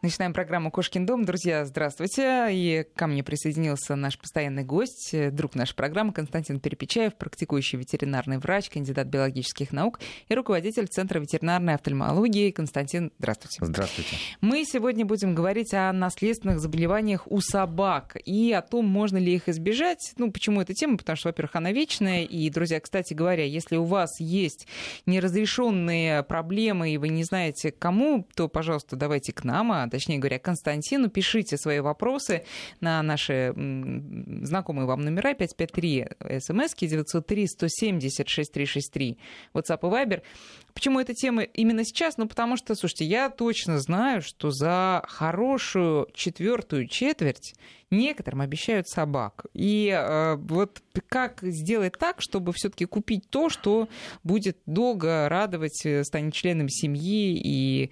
Начинаем программу «Кошкин дом». Друзья, здравствуйте. И ко мне присоединился наш постоянный гость, друг нашей программы Константин Перепечаев, практикующий ветеринарный врач, кандидат биологических наук и руководитель Центра ветеринарной офтальмологии. Константин, здравствуйте. Здравствуйте. Мы сегодня будем говорить о наследственных заболеваниях у собак и о том, можно ли их избежать. Ну, почему эта тема? Потому что, во-первых, она вечная. И, друзья, кстати говоря, если у вас есть неразрешенные проблемы и вы не знаете, к кому, то, пожалуйста, давайте к нам, точнее говоря, Константину. Пишите свои вопросы на наши знакомые вам номера 553 смски 903 170 6363 WhatsApp и Viber. Почему эта тема именно сейчас? Ну, потому что, слушайте, я точно знаю, что за хорошую четвертую четверть некоторым обещают собак. И вот как сделать так, чтобы все-таки купить то, что будет долго радовать, станет членом семьи и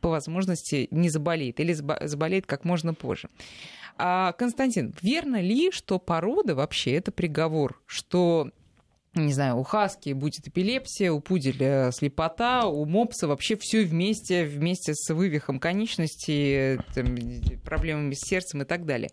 по возможности не заболеет или заболеет как можно позже. Константин, верно ли, что порода вообще это приговор? Что, не знаю, у хаски будет эпилепсия, у пуделя слепота, у мопса вообще все вместе с вывихом конечностей, проблемами с сердцем и так далее?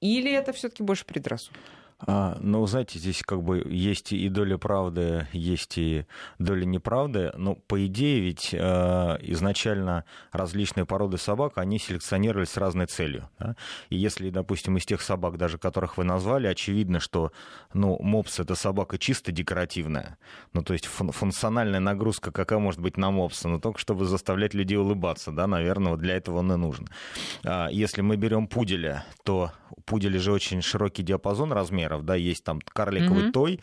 Или это все-таки больше предрассудок? Ну, знаете, здесь как бы есть и доля правды, есть и доля неправды. Но по идее ведь изначально различные породы собак, они селекционировались с разной целью. Да? И если, допустим, из тех собак, даже которых вы назвали, очевидно, что мопс — это собака чисто декоративная. Ну, то есть функциональная нагрузка какая может быть на мопса? Ну, только чтобы заставлять людей улыбаться, да, наверное, вот для этого он и нужен. Если мы берем пуделя, то у пуделя же очень широкий диапазон размеров. Да, есть там карликовый той,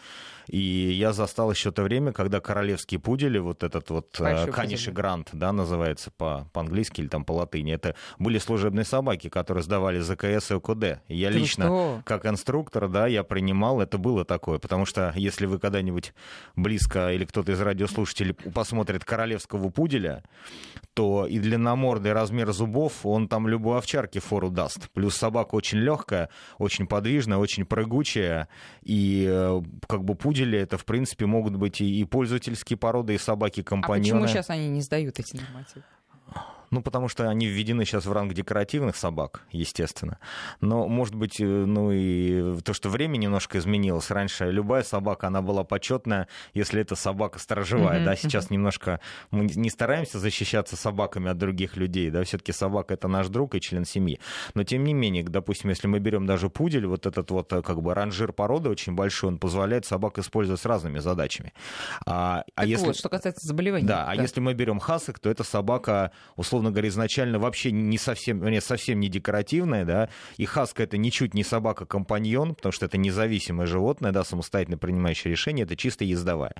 и я застал еще то время, когда королевские пудели, вот этот вот Канеш и Грант, да, называется по-английски или там по-латыни, это были служебные собаки, которые сдавали ЗКС и ОКД. Я лично, как инструктор, да, я принимал, это было такое, потому что если вы когда-нибудь близко или кто-то из радиослушателей посмотрит королевского пуделя, то и длинномордый размер зубов, он там любой овчарке фору даст. Плюс собака очень легкая, очень подвижная, очень прыгучая, и как бы пудели это, в принципе, могут быть и пользовательские породы, и собаки-компаньоны. А почему сейчас они не сдают эти нормативы? Ну, потому что они введены сейчас в ранг декоративных собак, естественно. Но, может быть, и то, что время немножко изменилось. Раньше любая собака, она была почетная, если это собака сторожевая, да. Сейчас немножко мы не стараемся защищаться собаками от других людей, да. Все-таки собака — это наш друг и член семьи. Но, тем не менее, допустим, если мы берем даже пудель, вот этот вот как бы ранжир породы очень большой, он позволяет собак использовать с разными задачами. Так если... вот, что касается заболеваний. Да, да. А если мы берем хасок, то эта собака, условно говоря, изначально вообще совсем не декоративная, да, и хаска — это ничуть не собака-компаньон, потому что это независимое животное, да, самостоятельно принимающее решение, это чисто ездовая.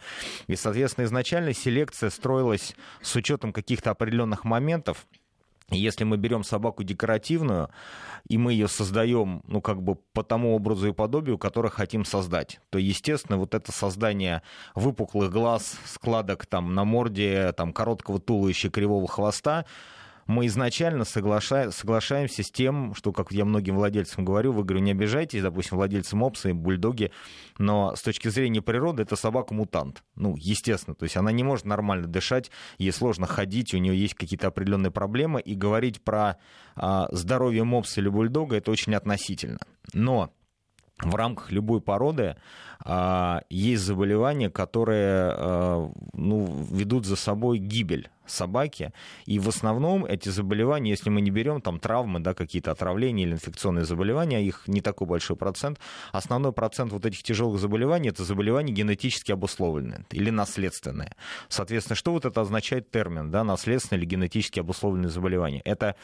И, соответственно, изначально селекция строилась с учетом каких-то определенных моментов. Если мы берем собаку декоративную, и мы ее создаем, ну, как бы по тому образу и подобию, который хотим создать, то, естественно, вот это создание выпуклых глаз, складок там на морде, там короткого туловища, кривого хвоста, мы изначально соглашаемся с тем, что, как я многим владельцам говорю, вы, говорю, не обижайтесь, допустим, владельцы мопса и бульдоги, но с точки зрения природы это собака-мутант. Ну, естественно, то есть она не может нормально дышать, ей сложно ходить, у нее есть какие-то определенные проблемы, и говорить про здоровье мопса или бульдога — это очень относительно. Но в рамках любой породы есть заболевания, которые ведут за собой гибель собаки, и в основном эти заболевания, если мы не берем там травмы, да, какие-то отравления или инфекционные заболевания, их не такой большой процент. Основной процент вот этих тяжелых заболеваний — это заболевания генетически обусловленные или наследственные. Соответственно, что вот это означает термин, да, наследственные или генетически обусловленные заболевания? Это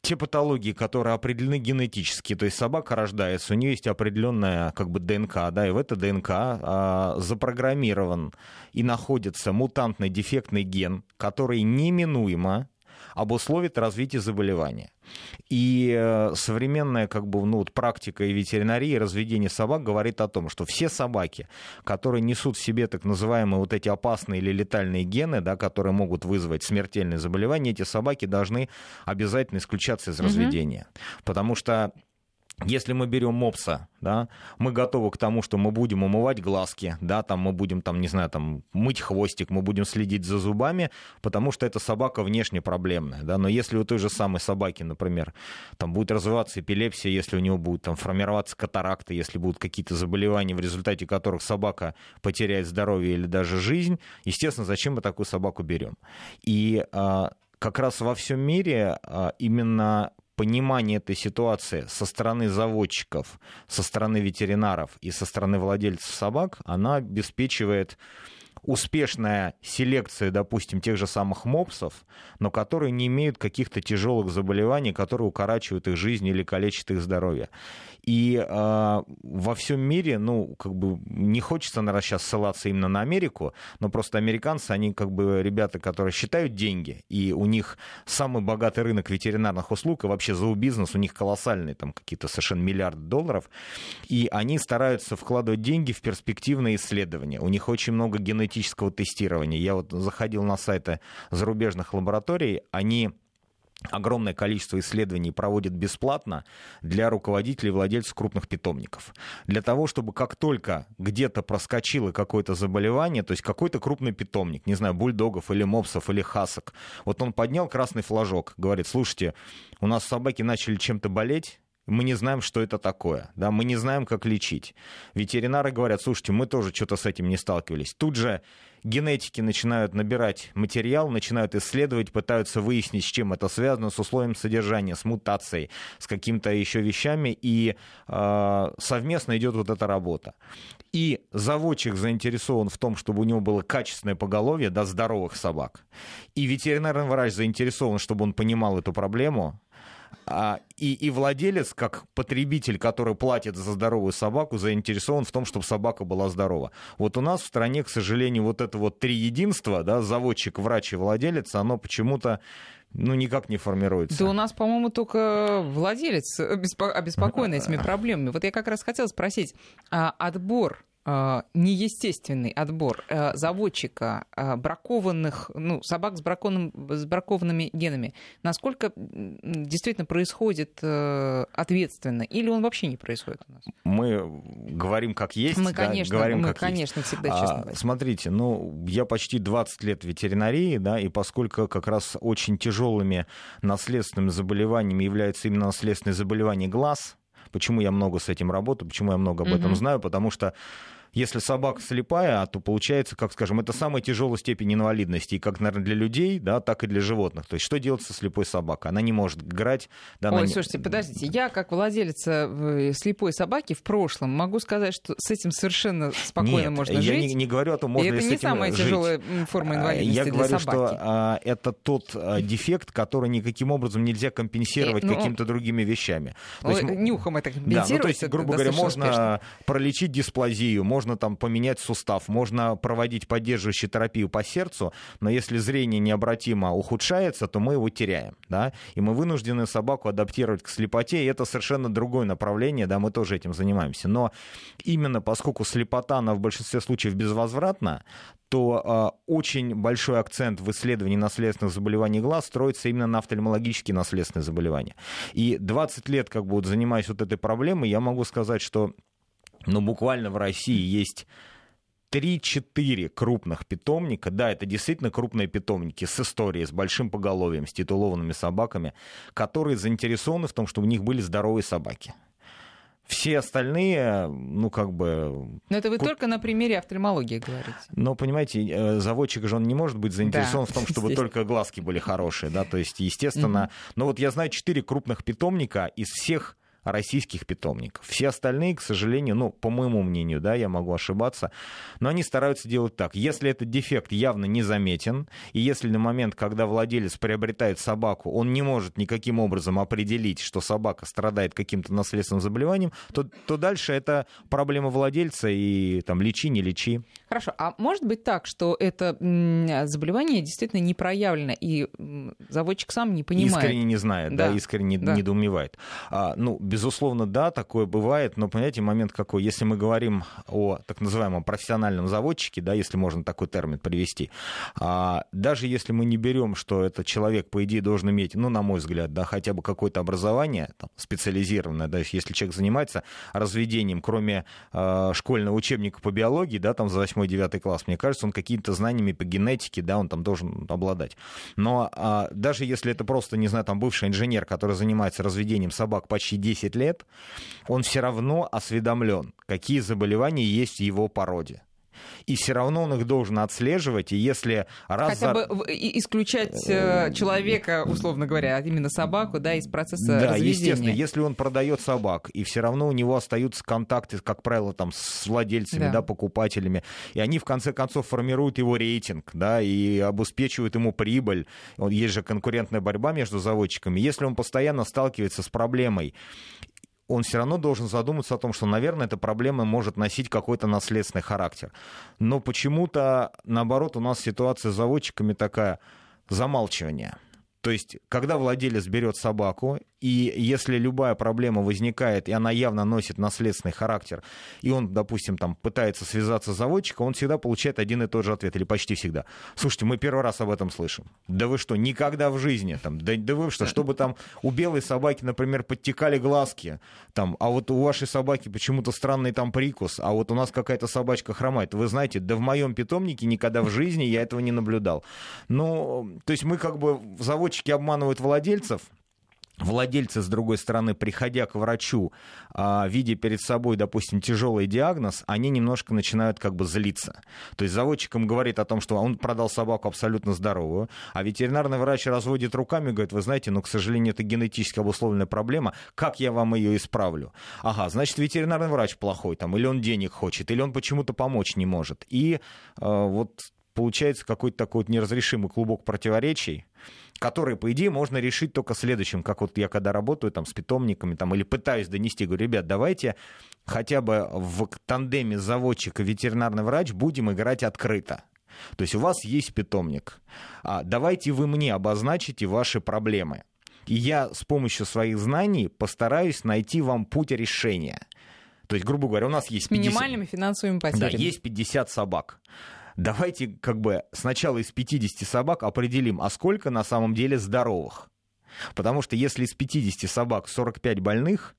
те патологии, которые определены генетически, то есть собака рождается, у нее есть определенная как бы ДНК, да, и в это ДНК запрограммирован и находится мутантный дефектный ген, который неминуемо обусловит развитие заболевания. И современная как бы, практика и ветеринария, и разведение собак говорит о том, что все собаки, которые несут в себе так называемые вот эти опасные или летальные гены, да, которые могут вызвать смертельные заболевания, эти собаки должны обязательно исключаться из разведения. Потому что Если мы берем мопса, да, мы готовы к тому, что мы будем умывать глазки, да, там мы будем, там, не знаю, там, мыть хвостик, мы будем следить за зубами, потому что эта собака внешне проблемная. Да. Но если у той же самой собаки, например, там будет развиваться эпилепсия, если у него будут там формироваться катаракты, если будут какие-то заболевания, в результате которых собака потеряет здоровье или даже жизнь, естественно, зачем мы такую собаку берем? И как раз во всем мире именно понимание этой ситуации со стороны заводчиков, со стороны ветеринаров и со стороны владельцев собак, она обеспечивает успешная селекция, допустим, тех же самых мопсов, но которые не имеют каких-то тяжелых заболеваний, которые укорачивают их жизнь или калечат их здоровье. И во всем мире, ну, как бы не хочется, наверное, сейчас ссылаться именно на Америку, но просто американцы, они как бы ребята, которые считают деньги, и у них самый богатый рынок ветеринарных услуг, и вообще зообизнес у них колоссальный, там какие-то совершенно миллиарды долларов, и они стараются вкладывать деньги в перспективные исследования. У них очень много генетических тестирования. Я вот заходил на сайты зарубежных лабораторий, они огромное количество исследований проводят бесплатно для руководителей и владельцев крупных питомников. Для того, чтобы как только где-то проскочило какое-то заболевание, то есть какой-то крупный питомник, не знаю, бульдогов или мопсов или хасок, вот он поднял красный флажок, говорит, слушайте, у нас собаки начали чем-то болеть, мы не знаем, что это такое, да? Мы не знаем, как лечить. Ветеринары говорят, слушайте, мы тоже что-то с этим не сталкивались. Тут же генетики начинают набирать материал, начинают исследовать, пытаются выяснить, с чем это связано, с условием содержания, с мутацией, с какими-то еще вещами, и совместно идет вот эта работа. И заводчик заинтересован в том, чтобы у него было качественное поголовье, да, здоровых собак. И ветеринарный врач заинтересован, чтобы он понимал эту проблему. И владелец, как потребитель, который платит за здоровую собаку, заинтересован в том, чтобы собака была здорова. Вот у нас в стране, к сожалению, вот это вот триединство, да, заводчик, врач и владелец, оно почему-то, ну, никак не формируется. Да у нас, по-моему, только владелец обеспокоен этими проблемами. Вот я как раз хотела спросить, отбор, неестественный отбор заводчика бракованных, ну, собак с бракованными генами, насколько действительно происходит ответственно, или он вообще не происходит у нас? Мы говорим как есть. Мы, да, конечно, говорим, мы, как конечно есть. Всегда честно говорим. Смотрите, ну, я почти 20 лет ветеринарии, да, и поскольку как раз очень тяжелыми наследственными заболеваниями являются именно наследственные заболевания глаз, почему я много с этим работаю, почему я много об этом знаю, потому что если собака слепая, то получается, как скажем, это самая тяжелая степень инвалидности, и как, наверное, для людей, да, так и для животных. То есть что делать со слепой собакой? Она не может играть. Да, ой, слушайте, подождите, я как владелица слепой собаки в прошлом могу сказать, что с этим совершенно спокойно можно жить. Нет, я не говорю о том, можно ли с этим жить. Это не самая тяжелая форма инвалидности я для говорю, собаки. Я говорю, что это тот дефект, который никаким образом нельзя компенсировать какими-то другими вещами. То есть, нюхом это компенсируется. Да, ну, то есть, грубо говоря, можно пролечить дисплазию, можно там поменять сустав, можно проводить поддерживающую терапию по сердцу, но если зрение необратимо ухудшается, то мы его теряем, да, и мы вынуждены собаку адаптировать к слепоте, и это совершенно другое направление, да, мы тоже этим занимаемся, но именно поскольку слепота, она в большинстве случаев безвозвратна, то очень большой акцент в исследовании наследственных заболеваний глаз строится именно на офтальмологические наследственные заболевания. И 20 лет, как бы, вот, занимаясь вот этой проблемой, я могу сказать, что буквально в России есть 3-4 крупных питомника. Да, это действительно крупные питомники с историей, с большим поголовьем, с титулованными собаками, которые заинтересованы в том, чтобы у них были здоровые собаки. Все остальные, ну, как бы... Но это вы только на примере офтальмологии говорите. Но, понимаете, заводчик же, он не может быть заинтересован, да, в том, чтобы только глазки были хорошие, да, то есть, естественно... Но вот я знаю 4 крупных питомника из всех российских питомников. Все остальные, к сожалению, ну, по моему мнению, да, я могу ошибаться, но они стараются делать так. Если этот дефект явно не заметен, и если на момент, когда владелец приобретает собаку, он не может никаким образом определить, что собака страдает каким-то наследственным заболеванием, то дальше это проблема владельца, и там лечи, не лечи. Хорошо. А может быть так, что это заболевание действительно не проявлено, и заводчик сам не понимает? Искренне не знает, да, искренне недоумевает. Ну, Безусловно, да, такое бывает, но, понимаете, момент какой. Если мы говорим о так называемом профессиональном заводчике, да, если можно такой термин привести, даже если мы не берем, что этот человек, по идее, должен иметь, ну, на мой взгляд, да, хотя бы какое-то образование там, специализированное, да, если человек занимается разведением, кроме школьного учебника по биологии, да, там за 8-9 класс, мне кажется, он какими-то знаниями по генетике, да, он там должен обладать. Но даже если это просто, не знаю, там бывший инженер, который занимается разведением собак почти 10 лет, он все равно осведомлен, какие заболевания есть в его породе. И все равно он их должен отслеживать, и если раз бы исключать человека, условно говоря, именно собаку, да, из процесса разведения. Да, естественно, если он продает собак, и все равно у него остаются контакты, как правило, там, с владельцами, да, покупателями, и они, в конце концов, формируют его рейтинг, да, и обеспечивают ему прибыль. Есть же конкурентная борьба между заводчиками. Если он постоянно сталкивается с проблемой, он все равно должен задуматься о том, что, наверное, эта проблема может носить какой-то наследственный характер. Но почему-то, наоборот, у нас ситуация с заводчиками такая – замалчивание. То есть, когда владелец берет собаку, и если любая проблема возникает, и она явно носит наследственный характер, и он, допустим, там, пытается связаться с заводчиком, он всегда получает один и тот же ответ, или почти всегда. Слушайте, мы первый раз об этом слышим. Да вы что, никогда в жизни? Там, да вы что, чтобы там у белой собаки, например, подтекали глазки, там, а вот у вашей собаки почему-то странный там прикус, а вот у нас какая-то собачка хромает. Вы знаете, да в моем питомнике никогда в жизни я этого не наблюдал. Ну, то есть мы как бы заводчики обманывают владельцев, владельцы, с другой стороны, приходя к врачу, видя перед собой, допустим, тяжелый диагноз, они немножко начинают как бы злиться. То есть заводчикам говорит о том, что он продал собаку абсолютно здоровую, а ветеринарный врач разводит руками и говорит: вы знаете, но, к сожалению, это генетически обусловленная проблема, как я вам ее исправлю? Ага, значит, ветеринарный врач плохой, там, или он денег хочет, или он почему-то помочь не может. И вот получается какой-то такой вот неразрешимый клубок противоречий, которые, по идее, можно решить только следующим. Как вот я когда работаю там, с питомниками там, или пытаюсь донести, говорю: ребят, давайте хотя бы в тандеме заводчик и ветеринарный врач будем играть открыто. То есть у вас есть питомник. Давайте вы мне обозначите ваши проблемы. И я с помощью своих знаний постараюсь найти вам путь решения. То есть, грубо говоря, у нас есть 50... С минимальными финансовыми потерями. Да, есть 50 собак. Давайте как бы сначала из 50 собак определим, а сколько на самом деле здоровых. Потому что если из 50 собак 45 больных,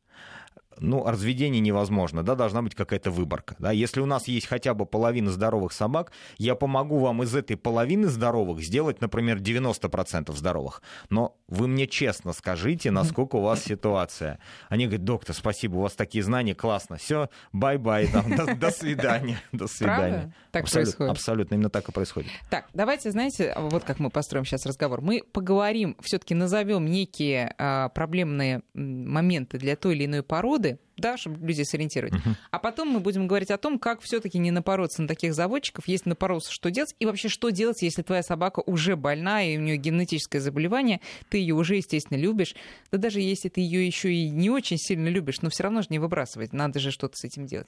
ну, разведение невозможно, да, должна быть какая-то выборка. Да. Если у нас есть хотя бы половина здоровых собак, я помогу вам из этой половины здоровых сделать, например, 90% здоровых. Но вы мне честно скажите, насколько у вас ситуация. Они говорят: доктор, спасибо, у вас такие знания, классно, все, бай-бай, до свидания. Правда? Так происходит? Абсолютно, именно так и происходит. Так, давайте, знаете, вот как мы построим сейчас разговор. Мы поговорим, все-таки назовем некие проблемные моменты для той или иной породы, да, чтобы людей сориентировать. А потом мы будем говорить о том, как все-таки не напороться на таких заводчиков, если напороться, что делать, и вообще, что делать, если твоя собака уже больна, и у нее генетическое заболевание, ты ее уже, естественно, любишь. Да даже если ты ее еще и не очень сильно любишь, но все равно же не выбрасывать, надо же что-то с этим делать.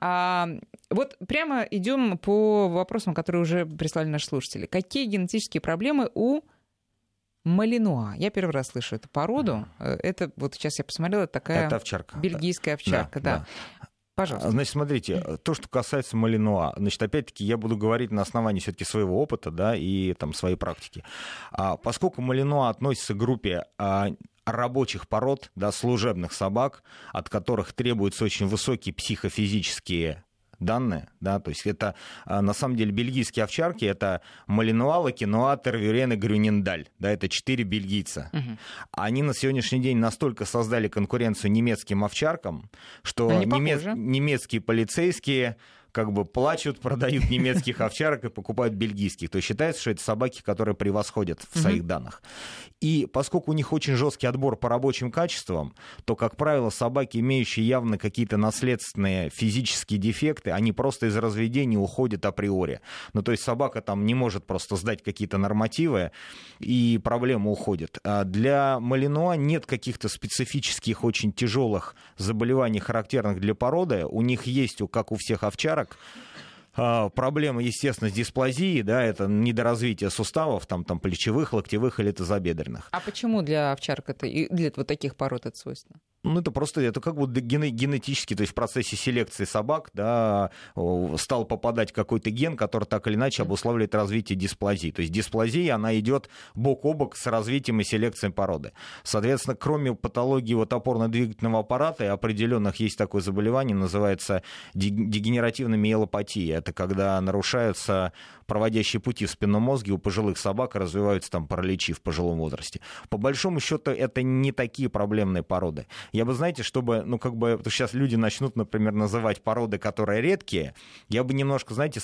Вот прямо идем по вопросам, которые уже прислали наши слушатели. Какие генетические проблемы у малинуа? Я первый раз слышу эту породу. Это вот сейчас я посмотрела, это такая овчарка, бельгийская овчарка, да. Пожалуйста. Значит, смотрите, то, что касается малинуа, значит, опять-таки, я буду говорить на основании все-таки своего опыта, да, и там своей практики. Поскольку малинуа относится к группе рабочих пород, да, служебных собак, от которых требуются очень высокие психофизические данные, да, то есть это на самом деле бельгийские овчарки, это малинуа, лакинуа, тервюрен и грюниндаль, да, это 4 бельгийца. Они на сегодняшний день настолько создали конкуренцию немецким овчаркам, что немецкие полицейские как бы плачут, продают немецких овчарок и покупают бельгийских. То есть считается, что это собаки, которые превосходят в своих данных. И поскольку у них очень жесткий отбор по рабочим качествам, то, как правило, собаки, имеющие явно какие-то наследственные физические дефекты, они просто из разведения уходят априори. Ну, то есть собака там не может просто сдать какие-то нормативы, и проблема уходит. Для малинуа нет каких-то специфических, очень тяжелых заболеваний, характерных для породы. У них есть, как у всех овчарок, проблема, естественно, с дисплазией, да, это недоразвитие суставов, там плечевых, локтевых или тазобедренных. А почему для овчарок это и для вот таких пород это свойственно? Ну, это просто, это как будто генетически, то есть в процессе селекции собак, да, стал попадать какой-то ген, который так или иначе обуславливает развитие дисплазии. То есть дисплазия, она идет бок о бок с развитием и селекцией породы. Соответственно, кроме патологии вот опорно-двигательного аппарата, и определенных есть такое заболевание, называется дегенеративная миелопатия. Это когда нарушаются проводящие пути в спинном мозге у пожилых собак, развиваются там параличи в пожилом возрасте. По большому счету, это не такие проблемные породы. Я бы, знаете, чтобы, ну, как бы, сейчас люди начнут, например, называть породы, которые редкие, я бы немножко, знаете,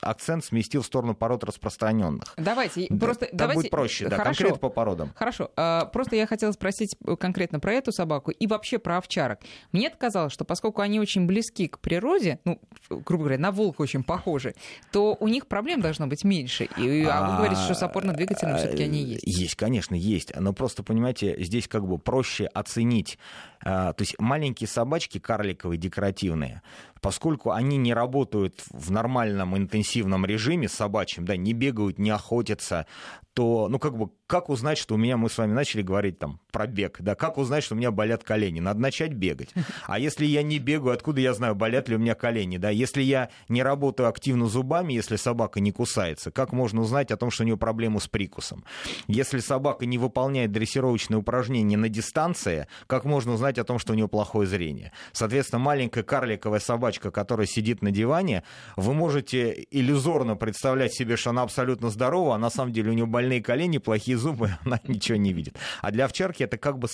акцент сместил в сторону пород распространенных. Давайте, просто... Так давайте... будет проще, да, хорошо, конкретно по породам. Хорошо. Просто я хотела спросить конкретно про эту собаку и вообще про овчарок. Мне казалось, что поскольку они очень близки к природе, ну, грубо говоря, на волка очень похожи, то у них проблем должно быть меньше. А вы говорите, что с опорно-двигательным все-таки они есть. Есть, конечно, есть. Но просто, понимаете, здесь как бы проще оценить. То есть маленькие собачки карликовые, декоративные, поскольку они не работают в нормальном интенсивном режиме собачьем, да, не бегают, не охотятся, то, ну, как бы, как узнать, что у меня, мы с вами начали говорить там про бег, да, как узнать, что у меня болят колени? Надо начать бегать. А если я не бегаю, откуда я знаю, болят ли у меня колени, да? Если я не работаю активно зубами, если собака не кусается, как можно узнать о том, что у нее проблемы с прикусом? Если собака не выполняет дрессировочные упражнения на дистанции, как можно узнать о том, что у нее плохое зрение? Соответственно, маленькая карликовая собачка, которая сидит на диване, вы можете иллюзорно представлять себе, что она абсолютно здорова, а на самом деле у нее больная колени, плохие зубы, она ничего не видит. А для овчарки это как бы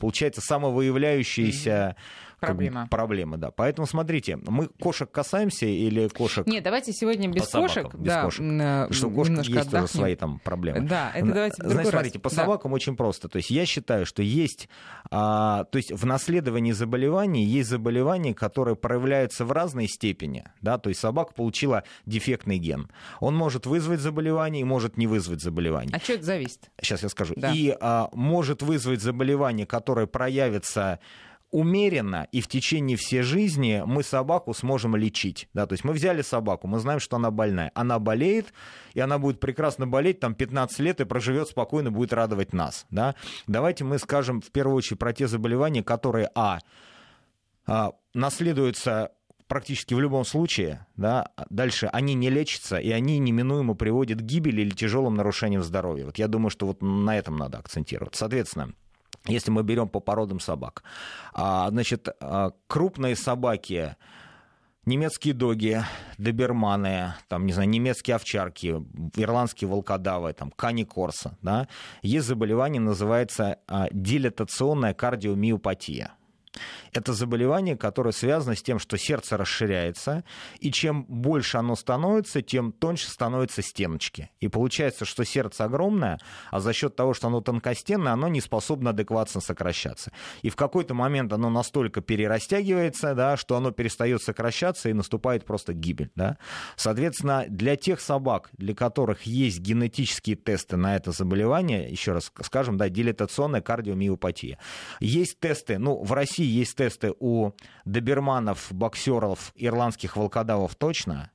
получается самовыявляющаяся проблема, да. Поэтому смотрите, мы кошек касаемся или кошек? Нет, давайте сегодня без кошек. Что у кошек есть тоже свои там проблемы. Да, это давайте в другой раз. Смотрите, по собакам очень просто. То есть я считаю, что есть, то есть в наследовании заболеваний есть заболевания, которые проявляются в разной степени, да. То есть собака получила дефектный ген. Он может вызвать заболевание и может не вызвать заболевание. А что это зависит? Сейчас я скажу. Да. И может вызвать заболевание, которое проявится умеренно, и в течение всей жизни мы собаку сможем лечить. Да? То есть мы взяли собаку, мы знаем, что она больная. Она болеет, и она будет прекрасно болеть там 15 лет и проживет спокойно, будет радовать нас. Да? Давайте мы скажем в первую очередь про те заболевания, которые наследуются практически в любом случае, да, дальше они не лечатся, и они неминуемо приводят к гибели или тяжелым нарушениям здоровья. Вот я думаю, что вот на этом надо акцентировать. Соответственно, если мы берем по породам собак, значит, крупные собаки, немецкие доги, доберманы, там, не знаю, немецкие овчарки, ирландские волкодавы, там, кани корса, да, есть заболевание, называется дилатационная кардиомиопатия. Это заболевание, которое связано с тем, что сердце расширяется, и чем больше оно становится, тем тоньше становятся стеночки. И получается, что сердце огромное, а за счет того, что оно тонкостенное, оно не способно адекватно сокращаться. И в какой-то момент оно настолько перерастягивается, да, что оно перестает сокращаться, и наступает просто гибель. Да? Соответственно, для тех собак, для которых есть генетические тесты на это заболевание, еще раз скажем, да, дилатационная кардиомиопатия, есть тесты, ну, в России есть тесты у доберманов, боксеров, ирландских волкодавов точно.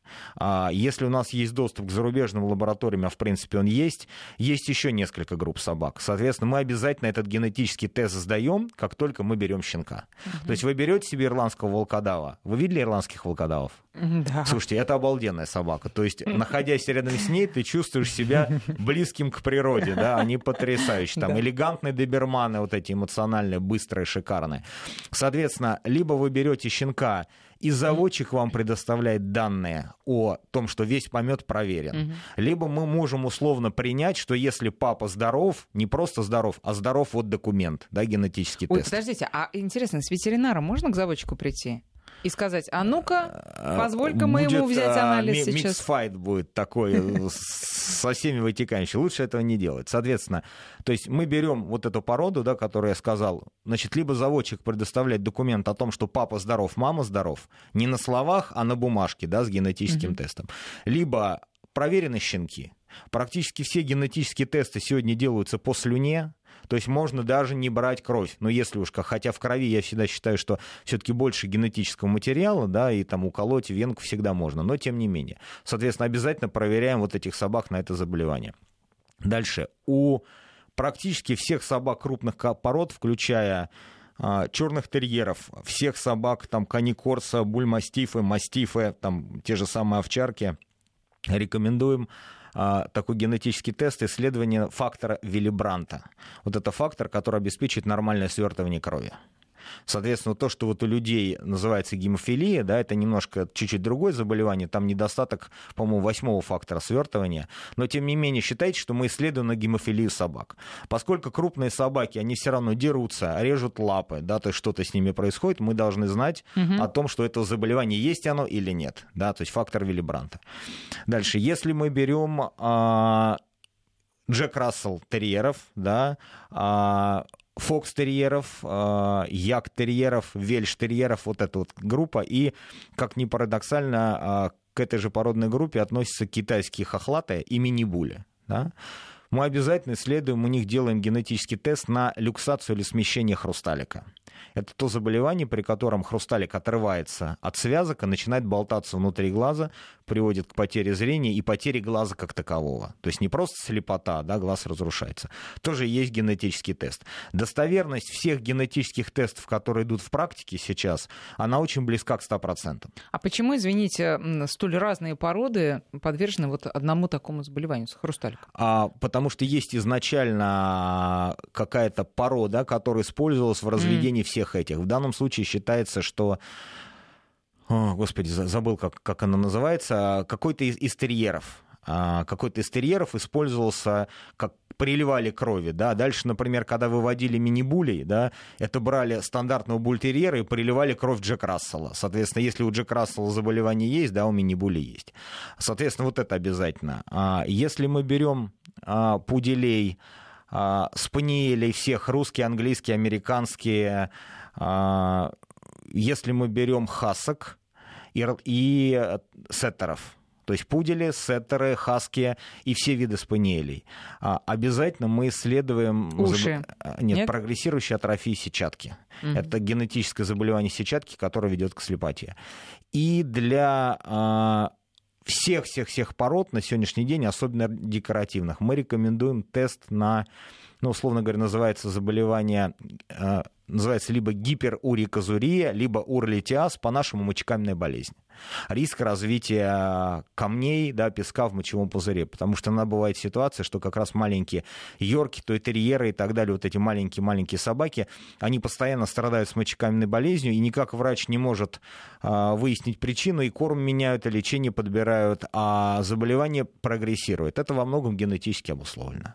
Если у нас есть доступ к зарубежным лабораториям, а в принципе он есть, есть еще несколько групп собак. Соответственно, мы обязательно этот генетический тест сдаем, как только мы берем щенка. То есть вы берете себе ирландского волкодава. Вы видели ирландских волкодавов? Да. Слушайте, это обалденная собака. То есть, находясь рядом с ней, ты чувствуешь себя близким к природе. Да? Они потрясающие. Там элегантные доберманы, вот эти эмоциональные, быстрые, шикарные. Соответственно, либо вы берете щенка, и заводчик вам предоставляет данные о том, что весь помет проверен. Либо мы можем условно принять, что если папа здоров, не просто здоров, а здоров вот документ, да, генетический тест. Подождите, а интересно, с ветеринаром можно к заводчику прийти? И сказать, а ну-ка, позволь-ка мы ему взять анализ сейчас. Микс-файт будет такой со всеми вытекающими. Лучше этого не делать. Соответственно, то есть мы берем вот эту породу, да, которую я сказал. Значит, либо заводчик предоставляет документ о том, что папа здоров, мама здоров. Не на словах, а на бумажке, да, с генетическим тестом. Либо проверены щенки. Практически все генетические тесты сегодня делаются по слюне. То есть можно даже не брать кровь. Но если уж, хотя в крови я всегда считаю, что все-таки больше генетического материала, да, и там уколоть венку всегда можно, но тем не менее. Соответственно, обязательно проверяем вот этих собак на это заболевание. Дальше. У практически всех собак крупных пород, включая черных терьеров, всех собак, там, каникорса, бульмастифы, мастифы, там, те же самые овчарки, рекомендуем такой генетический тест исследования фактора Виллибранта. Вот это фактор, который обеспечивает нормальное свертывание крови. Соответственно, то, что вот у людей называется гемофилия, да, это немножко чуть-чуть другое заболевание, там недостаток, по-моему, 8-го фактора свертывания, но тем не менее считайте, что мы исследуем на гемофилию собак. Поскольку крупные собаки, они все равно дерутся, режут лапы, да, то есть что-то с ними происходит, мы должны знать о том, что это заболевание, есть оно или нет, да, то есть фактор Виллибранта. Дальше, если мы берем Джек Рассел терьеров, да, фокстерьеров, яктерьеров, вельштерьеров, вот эта вот группа. И, как ни парадоксально, к этой же породной группе относятся китайские хохлатые и мини-були. Да? Мы обязательно исследуем, у них делаем генетический тест на люксацию или смещение хрусталика. Это то заболевание, при котором хрусталик отрывается от связок и начинает болтаться внутри глаза, приводит к потере зрения и потере глаза как такового. То есть не просто слепота, да, глаз разрушается. Тоже есть генетический тест. Достоверность всех генетических тестов, которые идут в практике сейчас, она очень близка к 100%. А почему, извините, столь разные породы подвержены вот одному такому заболеванию с хрусталиком? Потому что есть изначально какая-то порода, которая использовалась в разведении всех этих. В данном случае считается, что... О, господи, забыл, как она называется. Какой-то из терьеров. Какой-то из терьеров использовался как... приливали крови, да, дальше, например, когда выводили мини-булей, да, это брали стандартного бультерьера и приливали кровь Джек Рассела, соответственно, если у Джек Рассела заболевание есть, да, у мини-були есть, соответственно, вот это обязательно. Если мы берем пуделей, спаниелей всех, русские, английские, американские, если мы берем хасок и сеттеров, то есть пудели, сеттеры, хаски и все виды спаниелей. Обязательно мы исследуем прогрессирующую атрофию сетчатки. Это генетическое заболевание сетчатки, которое ведет к слепоте. И для всех пород на сегодняшний день, особенно декоративных, мы рекомендуем тест на, ну, условно говоря, называется заболевание, называется либо гиперуриказурия, либо урлитиаз, по-нашему мочекаменная болезнь. Риск развития камней, да, песка в мочевом пузыре, потому что она бывает ситуация, что как раз маленькие йорки, то и терьеры и так далее, вот эти маленькие собаки, они постоянно страдают с мочекаменной болезнью, и никак врач не может выяснить причину, и корм меняют, и лечение подбирают, а заболевание прогрессирует. Это во многом генетически обусловлено.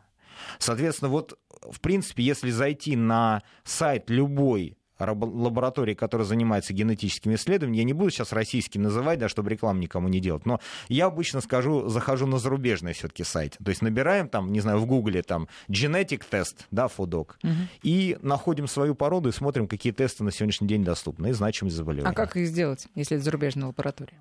Соответственно, вот, в принципе, если зайти на сайт любой лаборатории, которая занимается генетическими исследованиями, я не буду сейчас российские называть, да, чтобы рекламу никому не делать, но я обычно захожу на зарубежный все-таки сайт, то есть набираем там, не знаю, в гугле там genetic test, да, FODOC, и находим свою породу и смотрим, какие тесты на сегодняшний день доступны и значимость заболевания. А как их сделать, если это зарубежная лаборатория?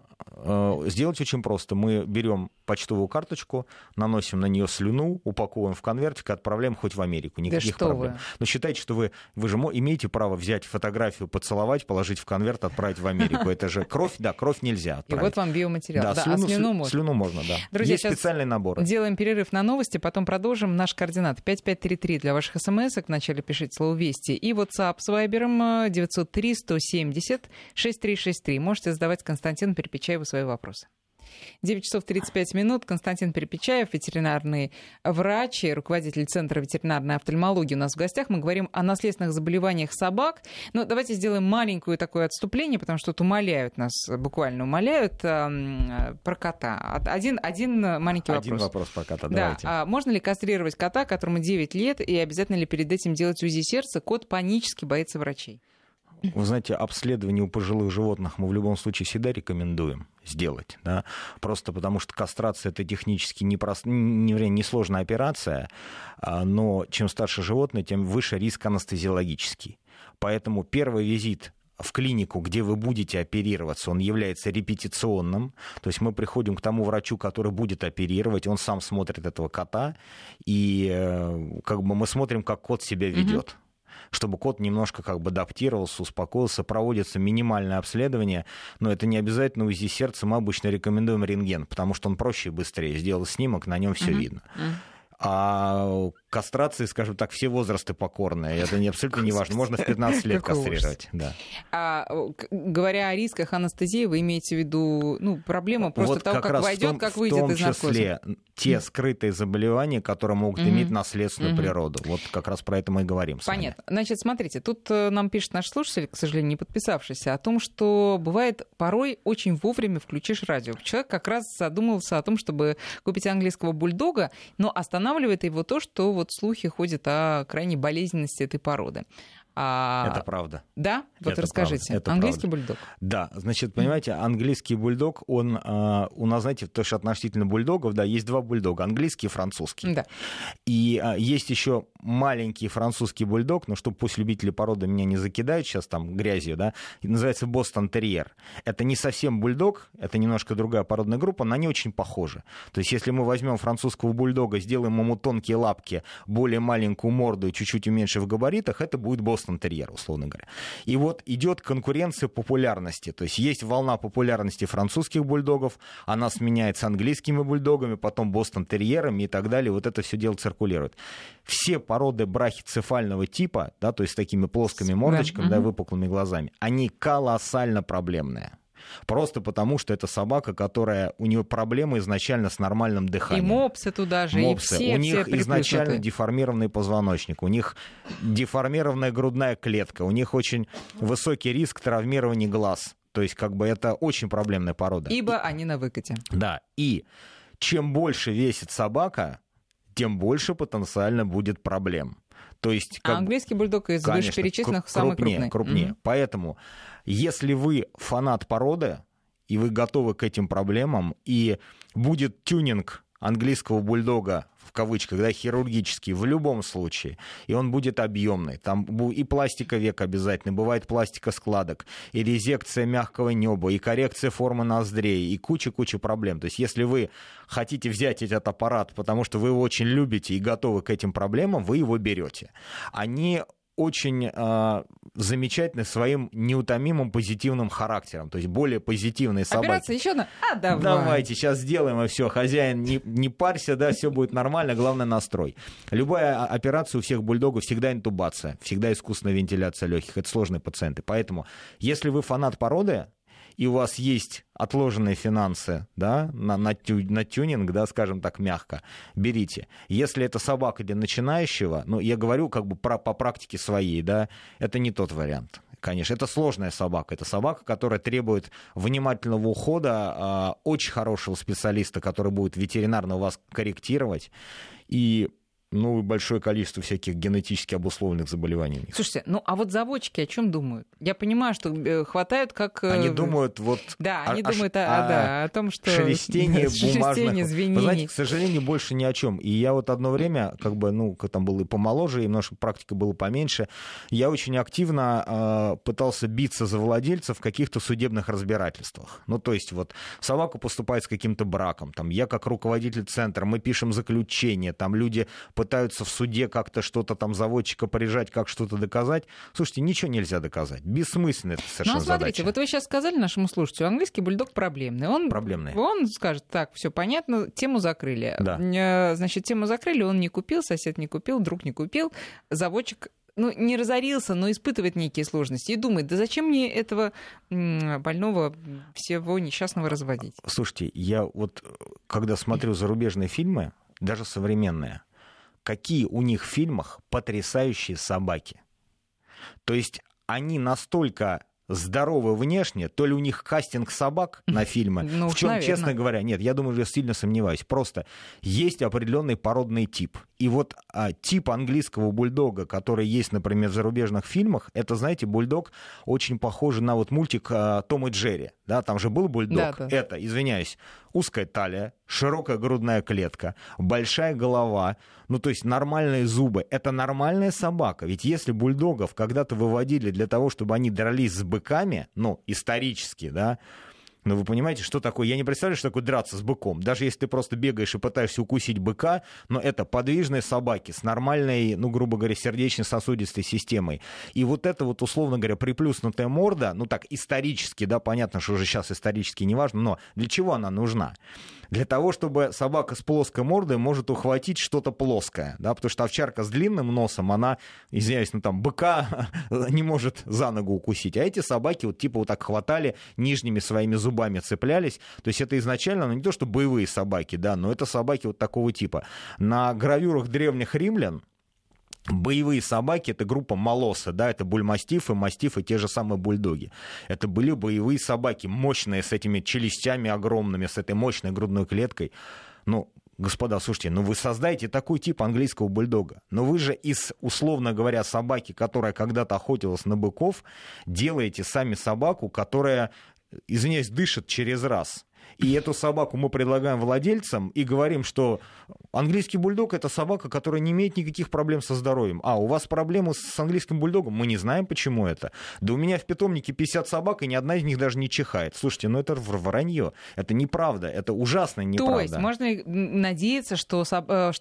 Сделать очень просто. Мы берем почтовую карточку, наносим на нее слюну, упаковываем в конвертик и отправляем хоть в Америку. Никаких проблем. Но считайте, что вы же имеете право взять фотографию, поцеловать, положить в конверт, отправить в Америку. Это же кровь, да, кровь нельзя отправить. И вот вам биоматериал. Да, слюну можно, да. Друзья, есть специальный набор. Делаем перерыв на новости, потом продолжим. Наш координат 5533 для ваших смс-ок. Вначале пишите слово «Вести». И WhatsApp с Viber 903-170-6363. Можете задавать Константину Перепечаеву свои вопросы. 9 часов 35 минут. Константин Перепечаев, ветеринарный врач и руководитель Центра ветеринарной офтальмологии у нас в гостях. Мы говорим о наследственных заболеваниях собак. Но давайте сделаем маленькое такое отступление, потому что тут умоляют нас, буквально умоляют, про кота. Один маленький вопрос. Один вопрос про кота, давайте. Да. Можно ли кастрировать кота, которому 9 лет, и обязательно ли перед этим делать УЗИ сердца? Кот панически боится врачей. Вы знаете, обследование у пожилых животных мы в любом случае всегда рекомендуем сделать, да? Просто потому что кастрация – это технически несложная операция, но чем старше животное, тем выше риск анестезиологический. Поэтому первый визит в клинику, где вы будете оперироваться, он является репетиционным. То есть мы приходим к тому врачу, который будет оперировать, он сам смотрит этого кота, и как бы мы смотрим, как кот себя ведет. Чтобы кот немножко как бы адаптировался, успокоился, проводится минимальное обследование, но это не обязательно УЗИ сердца, мы обычно рекомендуем рентген, потому что он проще и быстрее, сделал снимок, на нем все видно. А кастрации, скажем так, все возрасты покорные. Это не абсолютно не важно. Можно в 15 лет кастрировать. Да. Говоря о рисках анестезии, вы имеете в виду проблему просто вот того, как войдет, как выйдет из наркоза? В том числе те скрытые заболевания, которые могут иметь наследственную природу. Вот как раз про это мы и говорим. Понятно. Значит, смотрите, тут нам пишет наш слушатель, к сожалению, не подписавшийся, о том, что бывает порой очень вовремя включишь радио. Человек как раз задумывался о том, чтобы купить английского бульдога, но останавливает его то, что вот слухи ходят о крайней болезненности этой породы. Это правда. Да? Вот это расскажите. Английский бульдог. Да, значит, понимаете, английский бульдог, он у нас, знаете, то, что относительно бульдогов, да, есть два бульдога, английский и французский. Да. И есть еще маленький французский бульдог, но чтобы пусть любители породы меня не закидают сейчас там грязью, да, называется бостон-терьер. Это не совсем бульдог, это немножко другая породная группа, но они очень похожи. То есть если мы возьмем французского бульдога, сделаем ему тонкие лапки, более маленькую морду и чуть-чуть уменьшив в габаритах, это будет бостон-терьер, условно говоря. И вот идет конкуренция популярности. То есть есть волна популярности французских бульдогов, она сменяется английскими бульдогами, потом бостон-терьерами и так далее. Вот это все дело циркулирует. Все породы брахицефального типа, да, то есть с такими плоскими мордочками, да, выпуклыми глазами, они колоссально проблемные. Просто потому, что это собака, которая у нее проблемы изначально с нормальным дыханием. И мопсы туда же, мопсы. И все. У них все изначально деформированный позвоночник, у них деформированная грудная клетка, у них очень высокий риск травмирования глаз. То есть, как бы это очень проблемная порода. Ибо они на выкате. Да. И чем больше весит собака, тем больше потенциально будет проблем. То есть, как... А английский бульдог из вышеперечисленных самый крупнее, крупнее. Поэтому, если вы фанат породы, и вы готовы к этим проблемам, и будет тюнинг английского бульдога, в кавычках, да, хирургический, в любом случае, и он будет объемный. Там и пластика век обязательно, бывает пластика складок, и резекция мягкого неба, и коррекция формы ноздрей, и куча-куча проблем. То есть если вы хотите взять этот аппарат, потому что вы его очень любите и готовы к этим проблемам, вы его берете. Они очень замечательны своим неутомимым позитивным характером. То есть более позитивные собаки. Операция еще одна? Давай. Давайте, сейчас сделаем, и все. Хозяин, не парься, да, все будет нормально. Главное, настрой. Любая операция у всех бульдогов всегда интубация, всегда искусственная вентиляция легких. Это сложные пациенты. Поэтому, если вы фанат породы, и у вас есть отложенные финансы, да, на тюнинг, да, скажем так, мягко, берите. Если это собака для начинающего, ну, я говорю как бы по практике своей, да, это не тот вариант, конечно. Это сложная собака. Это собака, которая требует внимательного ухода, очень хорошего специалиста, который будет ветеринарно вас корректировать, и... ну, большое количество всяких генетически обусловленных заболеваний. Слушайте, ну а вот заводчики о чем думают? Я понимаю, что хватают как... Они думают вот... Да, они думают о том, что... Шелестение бумажных... Вы знаете, к сожалению, больше ни о чем. И я вот одно время, как бы, ну, там был и помоложе, и немножко практика была поменьше, я очень активно пытался биться за владельцев в каких-то судебных разбирательствах. Ну, то есть вот собака поступает с каким-то браком, там, я как руководитель центра, мы пишем заключение, там люди... пытаются в суде как-то что-то там заводчика прижать, как что-то доказать. Слушайте, ничего нельзя доказать. Бессмысленно это совершенно задача. Ну, смотрите, задача. Вот вы сейчас сказали нашему слушателю, английский бульдог проблемный. Он скажет, так, все понятно, тему закрыли. Да. Значит, тему закрыли, он не купил, сосед не купил, друг не купил, заводчик... ну, не разорился, но испытывает некие сложности и думает, да зачем мне этого больного, всего несчастного разводить? Слушайте, я вот, когда смотрю зарубежные фильмы, даже современные, какие у них в фильмах потрясающие собаки. То есть они настолько здоровы внешне, то ли у них кастинг собак на фильмы, ну, в чем, наверное. Честно говоря, нет, я думаю, я сильно сомневаюсь. Просто есть определенный породный тип. И вот тип английского бульдога, который есть, например, в зарубежных фильмах, это, знаете, бульдог очень похожий на вот мультик «Том и Джерри». Да, там же был бульдог. Да, да. Это, извиняюсь, узкая талия, широкая грудная клетка, большая голова, ну, то есть нормальные зубы. Это нормальная собака. Ведь если бульдогов когда-то выводили для того, чтобы они дрались с быками, ну, исторически, да, Но вы понимаете, что такое? Я не представляю, что такое драться с быком. Даже если ты просто бегаешь и пытаешься укусить быка, но это подвижные собаки с нормальной, ну, грубо говоря, сердечно-сосудистой системой. И вот это вот, условно говоря, приплюснутая морда, ну так исторически, да, понятно, что уже сейчас исторически неважно, но для чего она нужна? Для того, чтобы собака с плоской мордой может ухватить что-то плоское, да, потому что овчарка с длинным носом, она, извиняюсь, ну там, быка не может за ногу укусить, а эти собаки вот типа вот так хватали, нижними своими зубами цеплялись, то есть это изначально, ну не то, что боевые собаки, да, но это собаки вот такого типа. На гравюрах древних римлян боевые собаки — это группа молоса, да, это бульмастифы, мастифы, те же самые бульдоги. Это были боевые собаки, мощные, с этими челюстями огромными, с этой мощной грудной клеткой. Ну, господа, слушайте, ну вы создаете такой тип английского бульдога, но вы же из, условно говоря, собаки, которая когда-то охотилась на быков, делаете сами собаку, которая, извиняюсь, дышит через раз. И эту собаку мы предлагаем владельцам и говорим, что английский бульдог — это собака, которая не имеет никаких проблем со здоровьем. А у вас проблемы с английским бульдогом? Мы не знаем, почему это. Да у меня в питомнике 50 собак, и ни одна из них даже не чихает. Слушайте, ну это вранье. Это неправда. Это ужасно неправда. То есть можно надеяться, что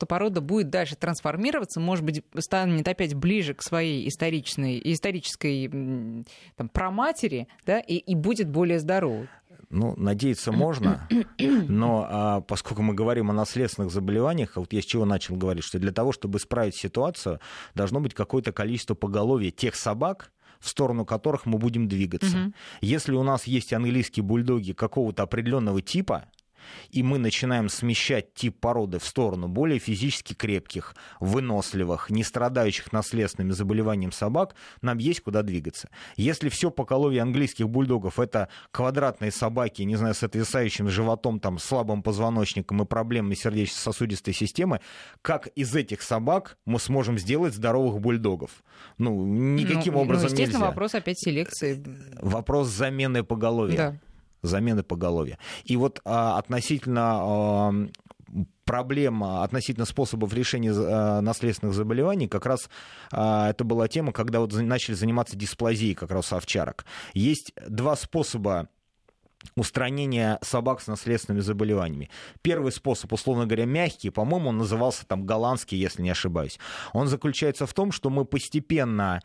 порода будет дальше трансформироваться, может быть, станет опять ближе к своей исторической там, праматери, да, и будет более здоровой. Ну, надеяться можно, но поскольку мы говорим о наследственных заболеваниях, вот я с чего начал говорить, что для того, чтобы исправить ситуацию, должно быть какое-то количество поголовья тех собак, в сторону которых мы будем двигаться. Mm-hmm. Если у нас есть английские бульдоги какого-то определенного типа, и мы начинаем смещать тип породы в сторону более физически крепких, выносливых, не страдающих наследственными заболеваниями собак, нам есть куда двигаться. Если все поголовье английских бульдогов — это квадратные собаки, не знаю, с отвисающим животом, там, слабым позвоночником и проблемами сердечно-сосудистой системы, как из этих собак мы сможем сделать здоровых бульдогов? Ну, никаким образом нельзя. Естественно, вопрос опять селекции. Вопрос замены поголовья. Да. Замены поголовья. И вот относительно проблем, относительно способов решения наследственных заболеваний, как раз это была тема, когда вот начали заниматься дисплазией как раз овчарок. Есть два способа устранения собак с наследственными заболеваниями. Первый способ, условно говоря, мягкий, по-моему, он назывался там голландский, если не ошибаюсь. Он заключается в том, что мы постепенно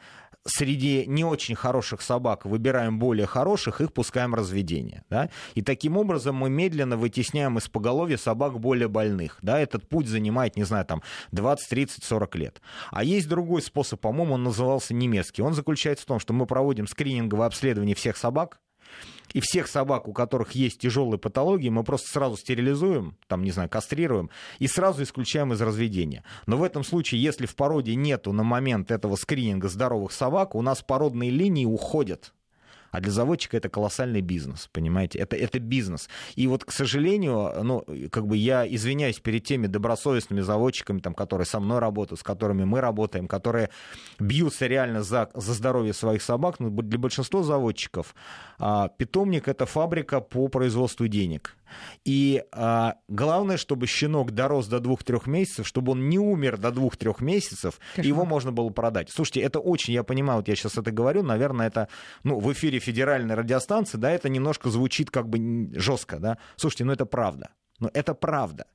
среди не очень хороших собак выбираем более хороших, их пускаем в разведение. Да? И таким образом мы медленно вытесняем из поголовья собак более больных. Да? Этот путь занимает, не знаю, там 20, 30, 40 лет. А есть другой способ, по-моему, он назывался немецкий. Он заключается в том, что мы проводим скрининговое обследование всех собак, и всех собак, у которых есть тяжелые патологии, мы просто сразу стерилизуем, там, не знаю, кастрируем, и сразу исключаем из разведения. Но в этом случае, если в породе нету на момент этого скрининга здоровых собак, у нас породные линии уходят. А для заводчика это колоссальный бизнес, понимаете? Это бизнес. И вот, к сожалению, ну, как бы я извиняюсь перед теми добросовестными заводчиками, там, которые со мной работают, с которыми мы работаем, которые бьются реально за здоровье своих собак. Но для большинства заводчиков питомник — это фабрика по производству денег. И главное, чтобы щенок дорос до 2-3 месяцев, чтобы он не умер до 2-3 месяцев, и его можно было продать. Слушайте, это очень, я понимаю, вот я сейчас это говорю, наверное, это, ну, в эфире федеральной радиостанции, да, это немножко звучит как бы жестко, да. Слушайте, ну это правда. Ну это правда.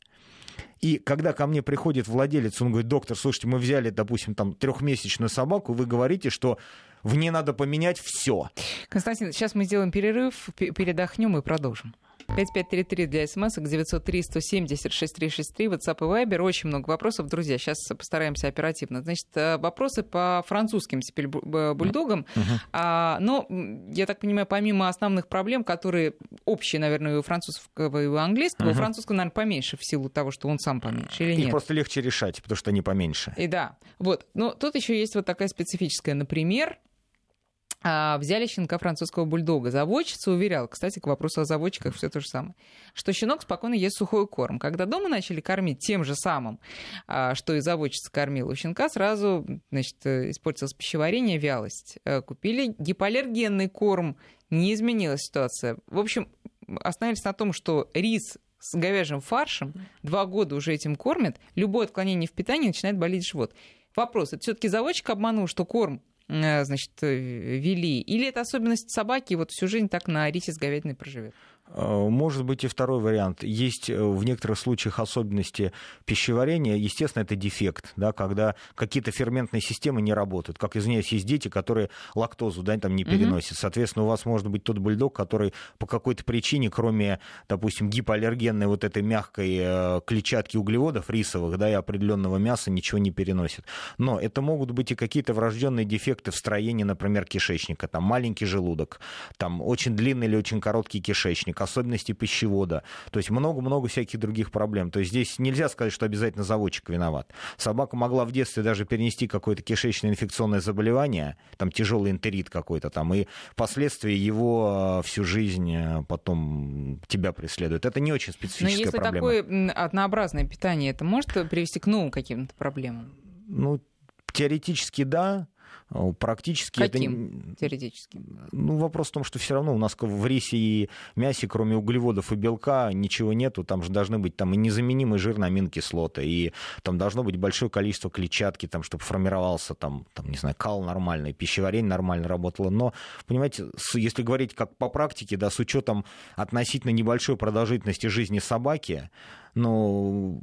И когда ко мне приходит владелец, он говорит: доктор, слушайте, мы взяли, допустим, там 3-месячную собаку, вы говорите, что в ней надо поменять все. Константин, сейчас мы сделаем перерыв, передохнем и продолжим. 5533 для смс-ок, 903-170-6363, WhatsApp и Viber. Очень много вопросов, друзья. Сейчас постараемся оперативно. Значит, вопросы по французским теперь бульдогам. Но, я так понимаю, помимо основных проблем, которые общие, наверное, у французского и у английского, у французского, наверное, поменьше в силу того, что он сам поменьше или нет? Их просто легче решать, потому что они поменьше. И да. Вот. Но тут еще есть вот такая специфическая, например... Взяли щенка французского бульдога. Заводчица уверяла, кстати, к вопросу о заводчиках все то же самое, что щенок спокойно ест сухой корм. Когда дома начали кормить тем же самым, что и заводчица кормила, у щенка сразу, значит, испортилось пищеварение, вялость. Купили гипоаллергенный корм, не изменилась ситуация. В общем, остановились на том, что рис с говяжьим фаршем 2 года уже этим кормят. Любое отклонение в питании — начинает болеть живот. Вопрос, это все-таки заводчик обманул, что корм, значит, вели? Или это особенность собаки, вот всю жизнь так на рисе с говядиной проживет? Может быть и второй вариант. Есть в некоторых случаях особенности пищеварения. Естественно, это дефект, да, когда какие-то ферментные системы не работают. Как, извиняюсь, есть дети, которые лактозу, да, там не переносят. Соответственно, у вас может быть тот бульдог, который по какой-то причине, кроме, допустим, гипоаллергенной вот этой мягкой клетчатки углеводов рисовых, да, и определенного мяса, ничего не переносит. Но это могут быть и какие-то врожденные дефекты в строении, например, кишечника. Там маленький желудок, там очень длинный или очень короткий кишечник, особенности пищевода, то есть много-много всяких других проблем. То есть здесь нельзя сказать, что обязательно заводчик виноват. Собака могла в детстве даже перенести какое-то кишечное инфекционное заболевание, там тяжелый энтерит какой-то там, и последствия его всю жизнь потом тебя преследуют. Это не очень специфическая проблема. Но если такое однообразное питание, это может привести к новым каким-то проблемам? Ну, теоретически да. Практически каким? Это... Теоретически. Ну, вопрос в том, что все равно у нас в рисе и мясе, кроме углеводов и белка, ничего нету. Там же должны быть там, и незаменимые жирные аминокислоты, и там должно быть большое количество клетчатки, там, чтобы формировался там, не знаю, кал нормальный, пищеварение нормально работало. Но, понимаете, если говорить как по практике, да, с учетом относительно небольшой продолжительности жизни собаки, ну...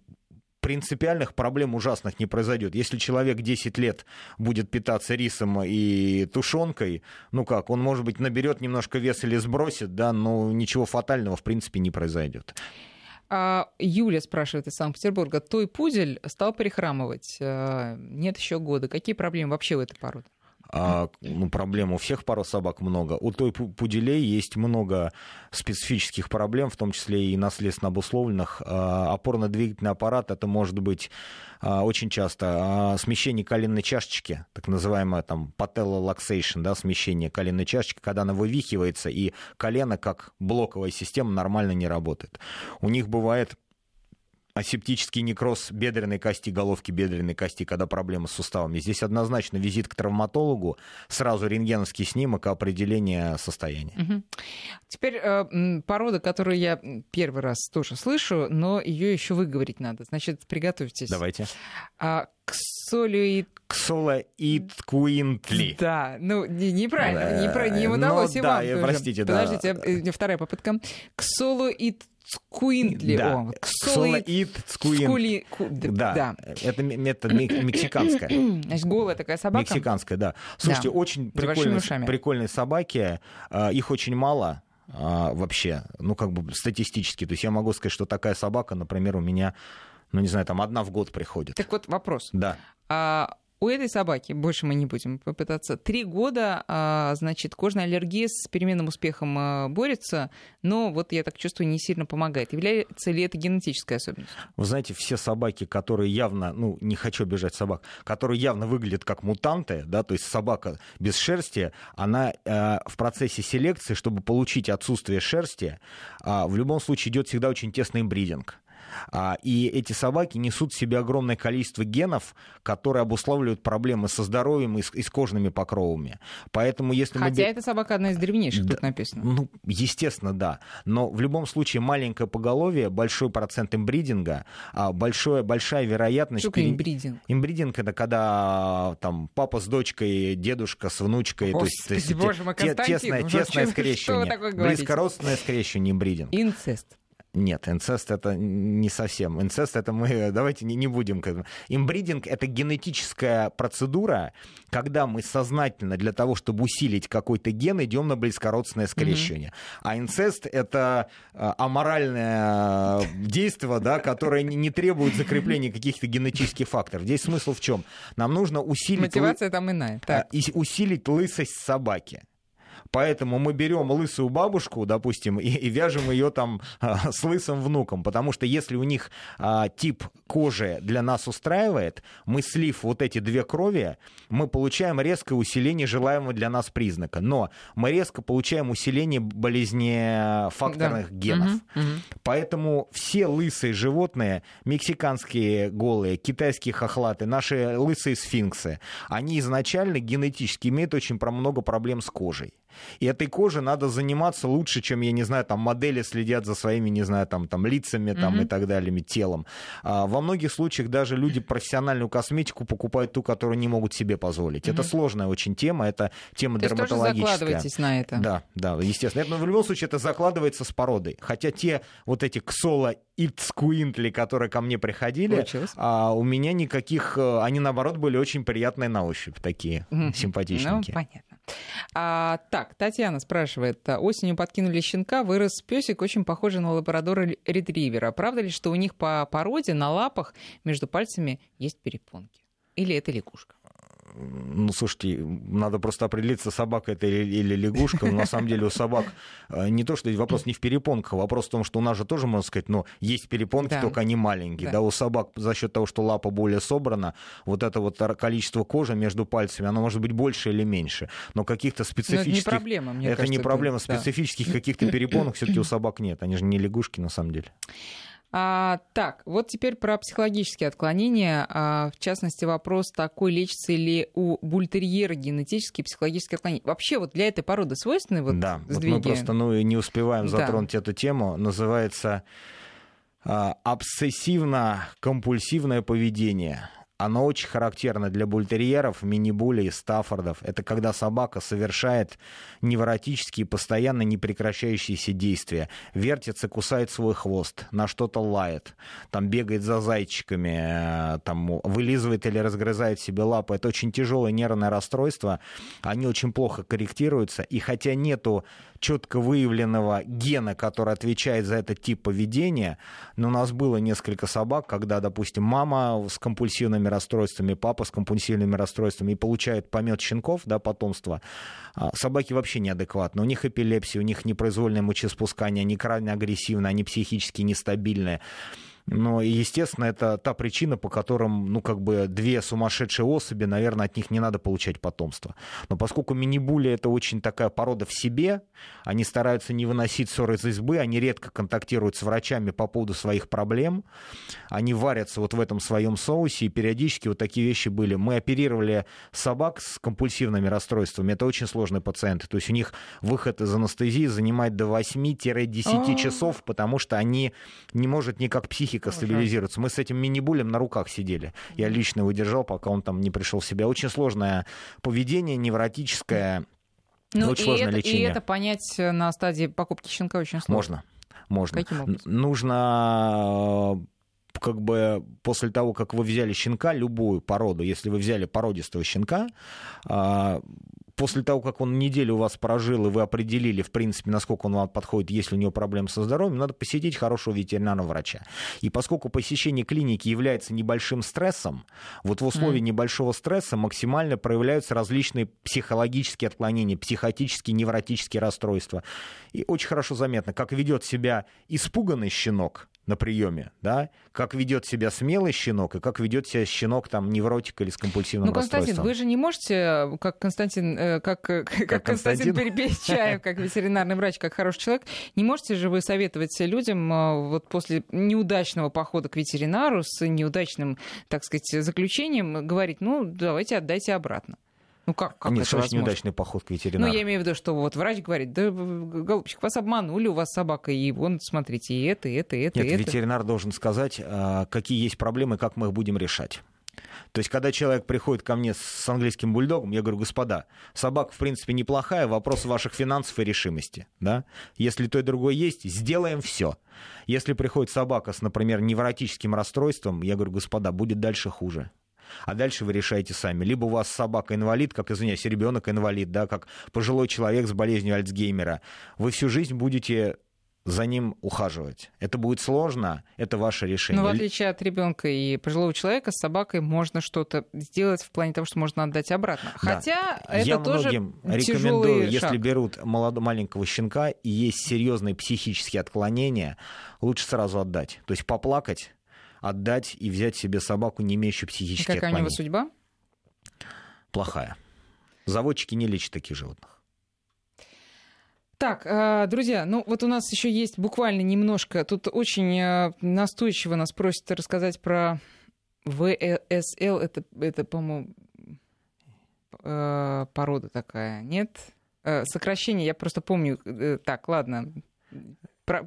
принципиальных проблем ужасных не произойдет. Если человек 10 лет будет питаться рисом и тушенкой, ну как, он, может быть, наберет немножко вес или сбросит, да, но ничего фатального, в принципе, не произойдет. Юля спрашивает из Санкт-Петербурга. Той пудель стал прихрамывать. Нет еще года. Какие проблемы вообще в этой породе? Ну, проблем у всех пород собак много. У той пуделей есть много специфических проблем, в том числе и наследственно обусловленных. Опорно-двигательный аппарат, это может быть очень часто смещение коленной чашечки, так называемое там patella luxation, да, смещение коленной чашечки, когда она вывихивается, и колено, как блоковая система, нормально не работает. У них бывает... асептический некроз бедренной кости, головки бедренной кости, когда проблемы с суставами. Здесь однозначно визит к травматологу, сразу рентгеновский снимок, определение состояния. Угу. Теперь порода, которую я первый раз тоже слышу, но ее еще выговорить надо. Значит, приготовьтесь. Давайте. Ксолоитцкуинтли. Да, ну неправильно, не удалось и вам. Простите, да. Подождите, вторая попытка. Ксолоитцкуинтли. Да. Ксолоитцкуинтли. Да. Это мексиканская. Значит, голая такая собака. Мексиканская, да. Слушайте, да. Очень прикольные собаки. Их очень мало вообще, ну как бы статистически. То есть я могу сказать, что такая собака, например, у меня, ну не знаю, там одна в год приходит. Так вот вопрос. Да. У этой собаки, больше мы не будем попытаться, 3 года, значит, кожная аллергия с переменным успехом борется, но вот я так чувствую, не сильно помогает. Является ли это генетическая особенность? Вы знаете, все собаки, которые явно, ну, не хочу обижать собак, которые явно выглядят как мутанты, да, то есть собака без шерсти, она в процессе селекции, чтобы получить отсутствие шерсти, в любом случае идет всегда очень тесный бридинг. И эти собаки несут в себе огромное количество генов, которые обуславливают проблемы со здоровьем и с кожными покровами. Поэтому, если хотя эта собака одна из древнейших, да, тут написано. Ну, естественно, да. Но в любом случае маленькое поголовье, большой процент имбридинга, большая вероятность... Что такое имбридинг? Имбридинг — это когда там, папа с дочкой, дедушка с внучкой. Господи, боже мой, Константин, тесное скрещивание. Близкородственное скрещивание, имбридинг. Инцест. Нет, инцест — это не совсем. Инцест — это мы... Давайте не будем... Имбридинг — это генетическая процедура, когда мы сознательно для того, чтобы усилить какой-то ген, идем на близкородственное скрещивание. Mm-hmm. А инцест — это аморальное действие, да, которое не требует закрепления каких-то генетических факторов. Здесь смысл в чем? Нам нужно усилить... Мотивация там иная. Так. Усилить лысость собаки. Поэтому мы берем лысую бабушку, допустим, и вяжем ее там с лысым внуком. Потому что если у них тип кожи для нас устраивает, мы, слив вот эти 2 крови, мы получаем резкое усиление желаемого для нас признака. Но мы резко получаем усиление болезнефакторных генов. Поэтому все лысые животные, мексиканские голые, китайские хохлаты, наши лысые сфинксы, они изначально генетически имеют очень много проблем с кожей. И этой кожей надо заниматься лучше, чем, я не знаю, там модели следят за своими, не знаю, там лицами там, и так далее, телом. Во многих случаях даже люди профессиональную косметику покупают ту, которую не могут себе позволить. Это сложная очень тема, это тема дерматологическая. Тоже закладываетесь на это. Да, да, естественно. Но в любом случае это закладывается с породой. Хотя те вот эти ксолоитцкуинтли, которые ко мне приходили, у меня никаких... Они, наоборот, были очень приятные на ощупь, такие симпатичненькие. Ну, понятно. Так, Татьяна спрашивает. Осенью подкинули щенка, вырос песик, очень похожий на лабрадора-ретривера. Правда ли, что у них по породе на лапах между пальцами есть перепонки? Или это лягушка? Ну, слушайте, надо просто определиться, собака это или лягушка. Но на самом деле у собак не то, что вопрос не в перепонках, вопрос в том, что у нас же тоже, можно сказать, но есть перепонки, да, только они маленькие. Да. Да, у собак за счет того, что лапа более собрана, вот это вот количество кожи между пальцами, оно может быть больше или меньше. Но каких-то специфических... Но это не проблема, мне кажется. Это не проблема. Специфических каких-то перепонок все-таки у собак нет. Они же не лягушки на самом деле. Так, вот теперь про психологические отклонения. В частности, вопрос такой, лечится ли у бультерьера генетические психологические отклонения. Вообще вот для этой породы свойственны вот да, сдвиги? Да, вот мы просто не успеваем затронуть эту тему. Называется обсессивно-компульсивное поведение. Оно очень характерно для бультерьеров, мини-булей, стаффордов. Это когда собака совершает невротические, постоянно непрекращающиеся действия. Вертится, кусает свой хвост, на что-то лает, там бегает за зайчиками, там, вылизывает или разгрызает себе лапы. Это очень тяжелое нервное расстройство. Они очень плохо корректируются. И хотя нету четко выявленного гена, который отвечает за этот тип поведения, но у нас было несколько собак, когда, допустим, мама с компульсивными расстройствами, папа с компульсивными расстройствами и получают помет щенков, да, потомство, собаки вообще неадекватны. У них эпилепсия, у них непроизвольное мочеиспускание, они крайне агрессивны, они психически нестабильны. Но, естественно, это та причина, по которым, ну, как бы, две сумасшедшие особи, наверное, от них не надо получать потомство. Но поскольку мини-були — это очень такая порода в себе, они стараются не выносить ссоры из избы, они редко контактируют с врачами по поводу своих проблем, они варятся вот в этом своем соусе, и периодически вот такие вещи были. Мы оперировали собак с компульсивными расстройствами, это очень сложные пациенты, то есть у них выход из анестезии занимает до 8-10 часов, потому что они не может никак психика стабилизируется. Мы с этим мини-булем на руках сидели. Я лично его держал, пока он там не пришел в себя. Очень сложное поведение, невротическое, ну, очень сложное лечение. И это понять на стадии покупки щенка очень сложно. Можно. Каким образом? Нужно... как бы после того, как вы взяли щенка, любую породу, если вы взяли породистого щенка, после того, как он неделю у вас прожил, и вы определили, в принципе, насколько он вам подходит, если у него проблемы со здоровьем, надо посетить хорошего ветеринарного врача. И поскольку посещение клиники является небольшим стрессом, вот в условии небольшого стресса максимально проявляются различные психологические отклонения, психотические, невротические расстройства. И очень хорошо заметно, как ведет себя испуганный щенок на приеме, да, как ведет себя смелый щенок и как ведет себя щенок там невротик или с компульсивным расстройством. Ну, Константин, вы же не можете, как Константин Перепечаев, как ветеринарный врач, как хороший человек, не можете же вы советовать людям вот после неудачного похода к ветеринару с неудачным, так сказать, заключением говорить, ну, давайте отдайте обратно. Ну как нет, это возможно? Неудачный поход к ветеринару. Ну, я имею в виду, что вот врач говорит, да, голубчик, вас обманули, у вас собака, и вон, смотрите, и это. Ветеринар должен сказать, какие есть проблемы, как мы их будем решать. То есть, когда человек приходит ко мне с английским бульдогом, я говорю, господа, собака, в принципе, неплохая, вопрос ваших финансов и решимости. Да? Если то и другое есть, сделаем все. Если приходит собака с, например, невротическим расстройством, я говорю, господа, будет дальше хуже. А дальше вы решаете сами. Либо у вас собака-инвалид, как, извиняюсь, ребенок-инвалид, да, как пожилой человек с болезнью Альцгеймера. Вы всю жизнь будете за ним ухаживать. Это будет сложно, это ваше решение. Но в отличие от ребенка и пожилого человека, с собакой можно что-то сделать в плане того, что можно отдать обратно. Хотя да. Это тоже тяжелый шаг. Я многим рекомендую, если берут маленького щенка и есть серьезные психические отклонения, лучше сразу отдать. То есть поплакать, отдать и взять себе собаку, не имеющую психических отклонений. Какая у него судьба? Плохая. Заводчики не лечат таких животных. Так, друзья, ну вот у нас еще есть буквально немножко. Тут очень настойчиво нас просят рассказать про ВСЛ. Это по-моему, порода такая, нет? сокращение, я просто помню... Так, ладно...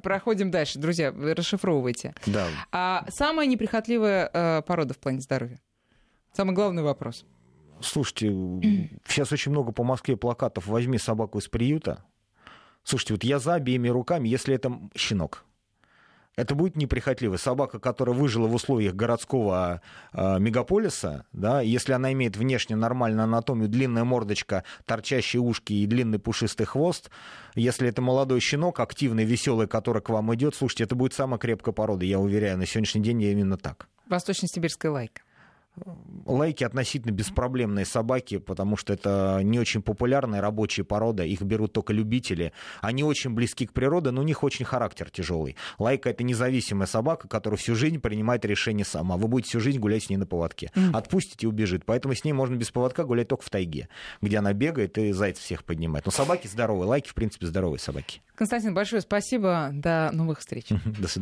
Проходим дальше, друзья, расшифровывайте. Да. А самая неприхотливая порода в плане здоровья? Самый главный вопрос. Слушайте, сейчас очень много по Москве плакатов «Возьми собаку из приюта». Слушайте, вот я за обеими руками, если это щенок. Это будет неприхотливо. Собака, которая выжила в условиях городского мегаполиса, да, если она имеет внешне нормальную анатомию, длинная мордочка, торчащие ушки и длинный пушистый хвост, если это молодой щенок, активный, веселый, который к вам идет, слушайте, это будет самая крепкая порода, я уверяю, на сегодняшний день именно так. Восточно-сибирская лайка. Лайки относительно беспроблемные собаки, потому что это не очень популярная рабочая порода, их берут только любители. Они очень близки к природе, но у них очень характер тяжелый. Лайка — это независимая собака, которая всю жизнь принимает решение сама. Вы будете всю жизнь гулять с ней на поводке. Отпустите и убежит. Поэтому с ней можно без поводка гулять только в тайге, где она бегает и зайцев всех поднимает. Но собаки здоровые, лайки, в принципе, здоровые собаки. Константин, большое спасибо. До новых встреч. До свидания.